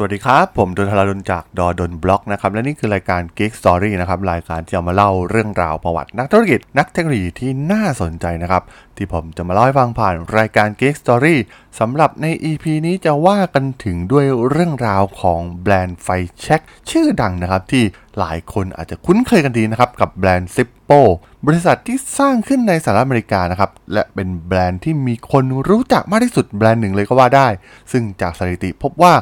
สวัสดีครับผมดนทราดนจากดอดนบล็อกนะครับและนี่คือรายการ Geek Story นะครับรายการที่จะมาเล่าเรื่องราวประวัตินักธุรกิจนักเทคโนโลยีที่น่าสนใจนะครับที่ผมจะมาเล่าให้ฟังผ่านรายการ Geek Story สำหรับใน EP นี้จะว่ากันถึงด้วยเรื่องราวของแบรนด์ไฟแช็กชื่อดังนะครับที่หลายคนอาจจะคุ้นเคยกันดีนะครับกับแบรนด์ Zippo บริษัทที่สร้างขึ้นในสหรัฐอเมริกานะครับและเป็นแบรนด์ที่มีคนรู้จักมากที่สุดแบรนด์หนึ่งเลยก็ว่าได้ซึ่งจากสถิติพบว่า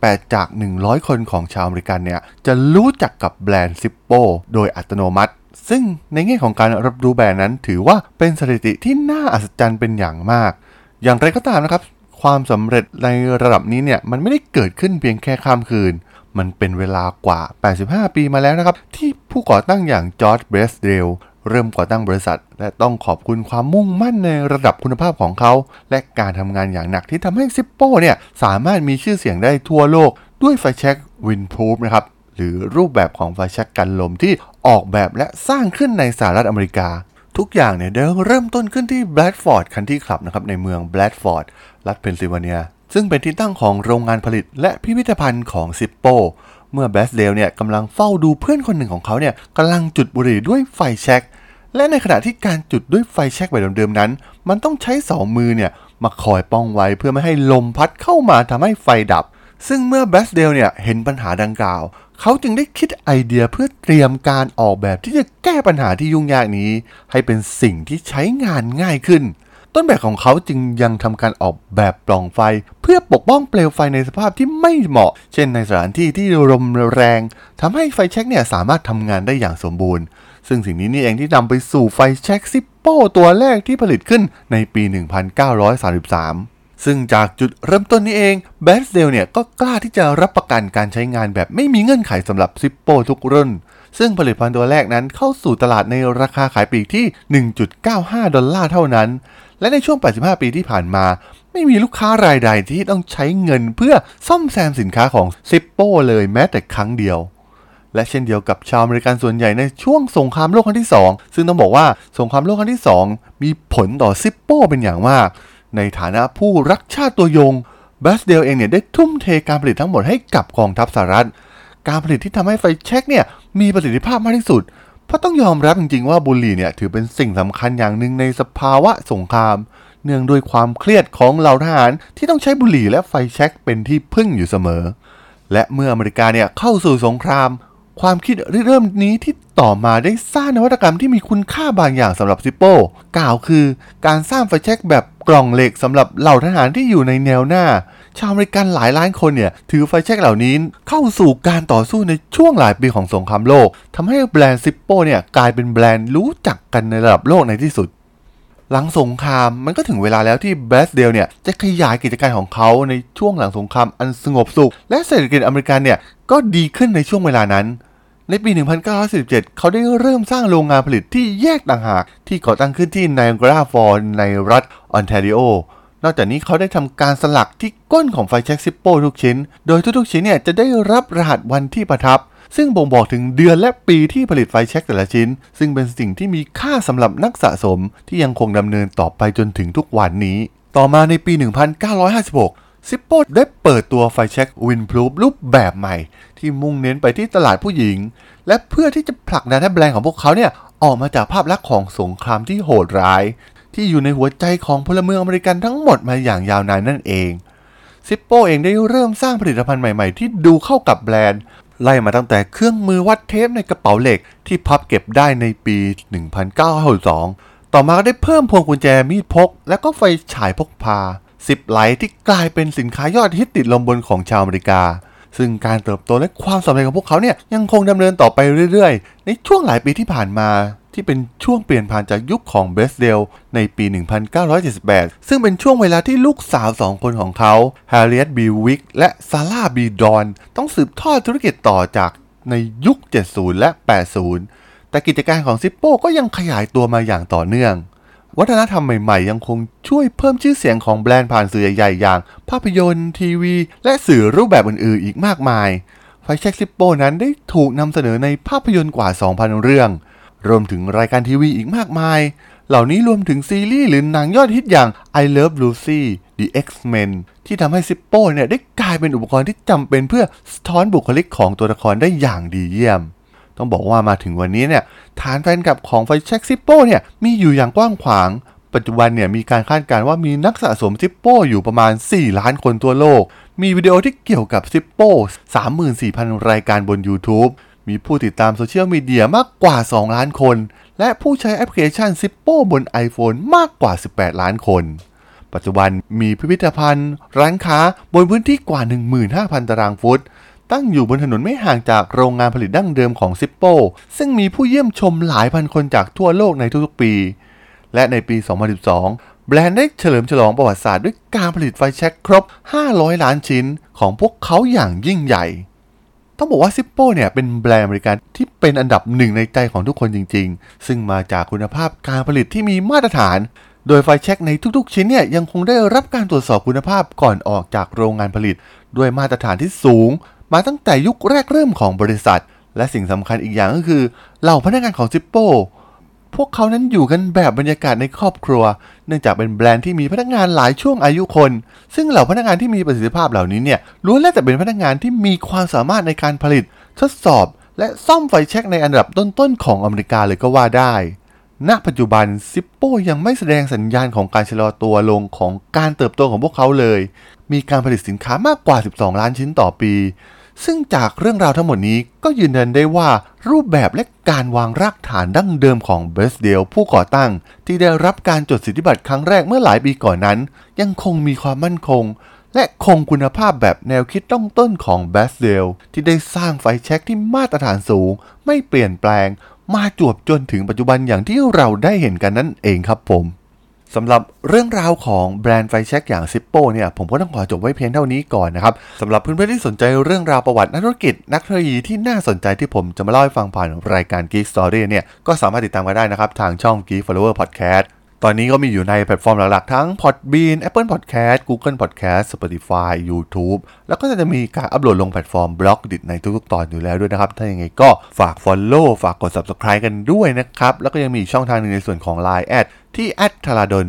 98จาก100คนของชาวอเมริกันเนี่ยจะรู้จักกับแบรนด์ Zippo โดยอัตโนมัติซึ่งในแง่ของการรับรู้แบรนด์นั้นถือว่าเป็นสถิติที่น่าอัศจรรย์เป็นอย่างมากอย่างไรก็ตามนะครับความสำเร็จในระดับนี้เนี่ยมันไม่ได้เกิดขึ้นเพียงแค่ข้ามคืนมันเป็นเวลากว่า85ปีมาแล้วนะครับที่ผู้ก่อตั้งอย่างจอร์จ เบสเดลเริ่มก่อตั้งบริษัทและต้องขอบคุณความมุ่งมั่นในระดับคุณภาพของเขาและการทำงานอย่างหนักที่ทำให้ Zippo เนี่ยสามารถมีชื่อเสียงได้ทั่วโลกด้วยไฟแช็ก windproof นะครับหรือรูปแบบของไฟแช็กกันลมที่ออกแบบและสร้างขึ้นในสหรัฐอเมริกาทุกอย่างเนี่ยได้เริ่มต้นขึ้นที่แบรดฟอร์ดคันทรีคลับนะครับในเมืองแบรดฟอร์ดรัฐเพนซิลเวเนียซึ่งเป็นที่ตั้งของโรงงานผลิตและพิพิธภัณฑ์ของ Zippoเมื่อแบสเดลเนี่ยกำลังเฝ้าดูเพื่อนคนหนึ่งของเขาเนี่ยกำลังจุดบุหรี่ด้วยไฟแช็กและในขณะที่การจุดด้วยไฟแช็กแบบเดิมๆนั้นมันต้องใช้สองมือเนี่ยมาคอยป้องไว้เพื่อไม่ให้ลมพัดเข้ามาทำให้ไฟดับซึ่งเมื่อแบสเดลเนี่ยเห็นปัญหาดังกล่าวเขาจึงได้คิดไอเดียเพื่อเตรียมการออกแบบที่จะแก้ปัญหาที่ยุ่งยากนี้ให้เป็นสิ่งที่ใช้งานง่ายขึ้นต้นแบบของเขาจึงยังทำการออกแบบปล่องไฟเพื่อปกป้องเปลวไฟในสภาพที่ไม่เหมาะเช่นในสถานที่ที่ลมแรงทำให้ไฟแช็กเนี่ยสามารถทำงานได้อย่างสมบูรณ์ซึ่งสิ่งนี้นี่เองที่นำไปสู่ไฟแช็ก Zippo ตัวแรกที่ผลิตขึ้นในปี 1933 ซึ่งจากจุดเริ่มต้นนี้เองแบสเดลเนี่ยก็กล้าที่จะรับประกันการใช้งานแบบไม่มีเงื่อนไขสำหรับ Zippo ทุกรุ่นซึ่งผลิตภัณฑ์ตัวแรกนั้นเข้าสู่ตลาดในราคาขายปลีกที่ $1.95 ดอลลาร์เท่านั้นและในช่วง85ปีที่ผ่านมาไม่มีลูกค้ารายใดที่ต้องใช้เงินเพื่อซ่อมแซมสินค้าของ Zippo เลยแม้แต่ครั้งเดียวและเช่นเดียวกับชาวอเมริกันส่วนใหญ่ในช่วงสงครามโลกครั้งที่2ซึ่งต้องบอกว่าสงครามโลกครั้งที่2มีผลต่อ Zippo เป็นอย่างมากในฐานะผู้รักชาติตัวยงแบสเดลเองเนี่ยได้ทุ่มเทการผลิตทั้งหมดให้กับกองทัพสหรัฐการผลิตที่ทำให้ไฟแช็กเนี่ยมีประสิทธิภาพมากที่สุดเพราะต้องยอมรับจริงๆว่าบุหรี่เนี่ยถือเป็นสิ่งสำคัญอย่างหนึ่งในสภาวะสงครามเนื่องด้วยความเครียดของเหล่าทหารที่ต้องใช้บุหรี่และไฟแช็กเป็นที่พึ่งอยู่เสมอและเมื่ออเมริกาเนี่ยเข้าสู่สงครามความคิดเริ่มนี้ที่ต่อมาได้สร้างนวัตกรรมที่มีคุณค่าบางอย่างสำหรับ Zippo กล่าวคือการสร้างไฟแช็กแบบกล่องเหล็กสำหรับเหล่าทหารที่อยู่ในแนวหน้าชาวอเมริกันหลายล้านคนเนี่ยถือไฟแช็กเหล่านี้เข้าสู่การต่อสู้ในช่วงหลายปีของสงครามโลกทำให้แบรนด์ Zippo เนี่ยกลายเป็นแบรนด์รู้จักกันในระดับโลกในที่สุดหลังสงครามมันก็ถึงเวลาแล้วที่แบสเดลเนี่ยจะขยายกิจการของเขาในช่วงหลังสงครามอันสงบสุขและเศรษฐกิจอเมริกันเนี่ยก็ดีขึ้นในช่วงเวลานั้นในปี 1947 เขาได้เริ่มสร้างโรงงานผลิตที่แยกต่างหากที่ก่อตั้งขึ้นที่ไนแองการาฟอลส์ในรัฐออนแทรีโอนอกจากนี้เขาได้ทำการสลักที่ก้นของไฟแช็ก Zippo ทุกชิ้นโดยทุกๆชิ้นเนี่ยจะได้รับรหัสวันที่ประทับซึ่งบ่งบอกถึงเดือนและปีที่ผลิตไฟแช็กแต่ละชิ้นซึ่งเป็นสิ่งที่มีค่าสำหรับนักสะสมที่ยังคงดำเนินต่อไปจนถึงทุกวันนี้ต่อมาในปี 1956Zippo ได้เปิดตัวไฟแช็ก Windproof รูปแบบใหม่ที่มุ่งเน้นไปที่ตลาดผู้หญิงและเพื่อที่จะผลักดันให้แบรนด์ของพวกเขาเนี่ยออกมาจากภาพลักษณ์ของสงครามที่โหดร้ายที่อยู่ในหัวใจของพลเมืองอเมริกันทั้งหมดมาอย่างยาวนานนั่นเอง Zippo เองได้เริ่มสร้างผลิตภัณฑ์ใหม่ๆที่ดูเข้ากับแบรนด์ไล่มาตั้งแต่เครื่องมือวัดเทปในกระเป๋าเหล็กที่พับเก็บได้ในปี 1962 ต่อมาก็ได้เพิ่มพวงกุญแจมีดพกและก็ไฟฉายพกพาซิปไลท์ที่กลายเป็นสินค้ายอดฮิตติดลมบนของชาวอเมริกาซึ่งการเติบโตและความสำเร็จของพวกเขาเนี่ยยังคงดำเนินต่อไปเรื่อยๆในช่วงหลายปีที่ผ่านมาที่เป็นช่วงเปลี่ยนผ่านจากยุคของเบสเดลในปี 1978 ซึ่งเป็นช่วงเวลาที่ลูกสาว2คนของเขาแฮร์ริเอต บี วิกและซาร่า บี ดอนต้องสืบทอดธุรกิจต่อจาก ในยุค70และ80แต่กิจการของ Zippo ก็ยังขยายตัวมาอย่างต่อเนื่องวัฒนธรรมใหม่ๆยังคงช่วยเพิ่มชื่อเสียงของแบรนด์ผ่านสื่อใหญ่ๆอย่างภาพยนตร์ทีวีและสื่อรูปแบบอื่นๆอีกมากมายไฟแช็ก Zippo นั้นได้ถูกนำเสนอในภาพยนตร์กว่า 2,000 เรื่องรวมถึงรายการทีวีอีกมากมายเหล่านี้รวมถึงซีรีส์หรือหนังยอดฮิตอย่าง I Love Lucy The X Men ที่ทำให้ Zippo เนี่ยได้กลายเป็นอุปกรณ์ที่จำเป็นเพื่อสะท้อนบุคลิกของตัวละครได้อย่างดีเยี่ยมต้องบอกว่ามาถึงวันนี้เนี่ยฐานแฟนคลับของไฟแช็ก Zippo เนี่ยมีอยู่อย่างกว้างขวางปัจจุบันเนี่ยมีการคาดการณ์ว่ามีนักสะสม Zippo อยู่ประมาณ 4 ล้านคนทั่วโลกมีวิดีโอที่เกี่ยวกับ Zippo 34,000 รายการบน YouTube มีผู้ติดตามโซเชียลมีเดียมากกว่า 2 ล้านคนและผู้ใช้แอปพลิเคชัน Zippo บน iPhone มากกว่า 18 ล้านคนปัจจุบันมีพิพิธภัณฑ์ร้านค้าบนพื้นที่กว่า 15,000 ตารางฟุตตั้งอยู่บนถนนไม่ห่างจากโรงงานผลิตดั้งเดิมของ Zippo ซึ่งมีผู้เยี่ยมชมหลายพันคนจากทั่วโลกในทุกๆปีและในปี 2012 แบรนด์ได้เฉลิมฉลองประวัติศาสตร์ด้วยการผลิตไฟแช็กครบ 500 ล้านชิ้นของพวกเขาอย่างยิ่งใหญ่ต้องบอกว่า Zippo เนี่ยเป็นแบรนด์บริการที่เป็นอันดับหนึ่งในใจของทุกคนจริงๆซึ่งมาจากคุณภาพการผลิตที่มีมาตรฐานโดยไฟแช็กในทุกๆชิ้นเนี่ยยังคงได้รับการตรวจสอบคุณภาพก่อนออกจากโรงงานผลิตด้วยมาตรฐานที่สูงมาตั้งแต่ยุคแรกเริ่มของบริษัทและสิ่งสำคัญอีกอย่างก็คือเหล่าพนักงานของ Zippoพวกเขานั้นอยู่กันแบบบรรยากาศในครอบครัวเนื่องจากเป็นแบรนด์ที่มีพนักงานหลายช่วงอายุคนซึ่งเหล่าพนักงานที่มีประสิทธิภาพเหล่านี้เนี่ยล้วนแล้วแต่เป็นพนักงานที่มีความสามารถในการผลิตทดสอบและซ่อมไฟแช็กในอันดับต้นๆของอเมริกาเลยก็ว่าได้ณปัจจุบัน Zippo ยังไม่แสดงสัญญาณของการชะลอตัวลงของการเติบโตของพวกเขาเลยมีการผลิตสินค้ามากกว่า12ล้านชิ้นต่อปีซึ่งจากเรื่องราวทั้งหมดนี้ก็ยืนยันได้ว่ารูปแบบและการวางรากฐานดั้งเดิมของเบสเดลผู้ก่อตั้งที่ได้รับการจดสิทธิบัตรครั้งแรกเมื่อหลายปีก่อนนั้นยังคงมีความมั่นคงและคงคุณภาพแบบแนวคิดตั้งต้นของเบสเดลที่ได้สร้างไฟแช็กที่มาตรฐานสูงไม่เปลี่ยนแปลงมาจวบจนถึงปัจจุบันอย่างที่เราได้เห็นกันนั่นเองครับผมสำหรับเรื่องราวของแบรนด์ไฟแช็กอย่าง Zippo เนี่ยผมก็ต้องขอจบไว้เพียงเท่านี้ก่อนนะครับสำหรับเพื่อนๆที่สนใจเรื่องราวประวัตินักธุรกิจนักเทคโนโลยีที่น่าสนใจที่ผมจะมาเล่าให้ฟังผ่านรายการ Geek Story เนี่ยก็สามารถติดตามกันได้นะครับทางช่อง Geek Forever Podcast ตอนนี้ก็มีอยู่ในแพลตฟอร์มหลักๆทั้ง Podbean Apple Podcast Google Podcast Spotify YouTube แล้วก็จะมีการอัปโหลดลงแพลตฟอร์ม Blockdit ในทุกๆตอนอยู่แล้วด้วยนะครับถ้าอย่างไรก็ฝาก Follow ฝากกด Subscribe กันด้วยนะครับแล้วก็ยังมีช่องทางนึงในส่วนของ LINE@ ที่ @tharadon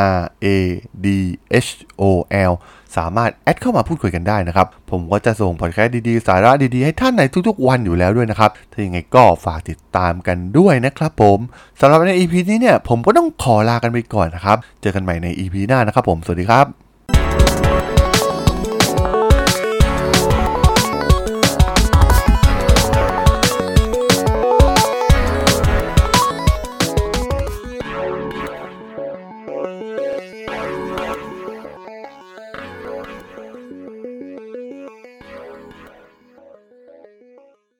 @THARADHOL สามารถแอดเข้ามาพูดคุยกันได้นะครับผมก็จะส่งพอดแคสต์ดีๆสาระดีๆให้ท่านในทุกๆวันอยู่แล้วด้วยนะครับถ้าอย่างไรก็ฝากติดตามกันด้วยนะครับผมสำหรับใน EP นี้เนี่ยผมก็ต้องขอลากันไปก่อนนะครับเจอกันใหม่ใน EP หน้านะครับผมสวัสดีครับ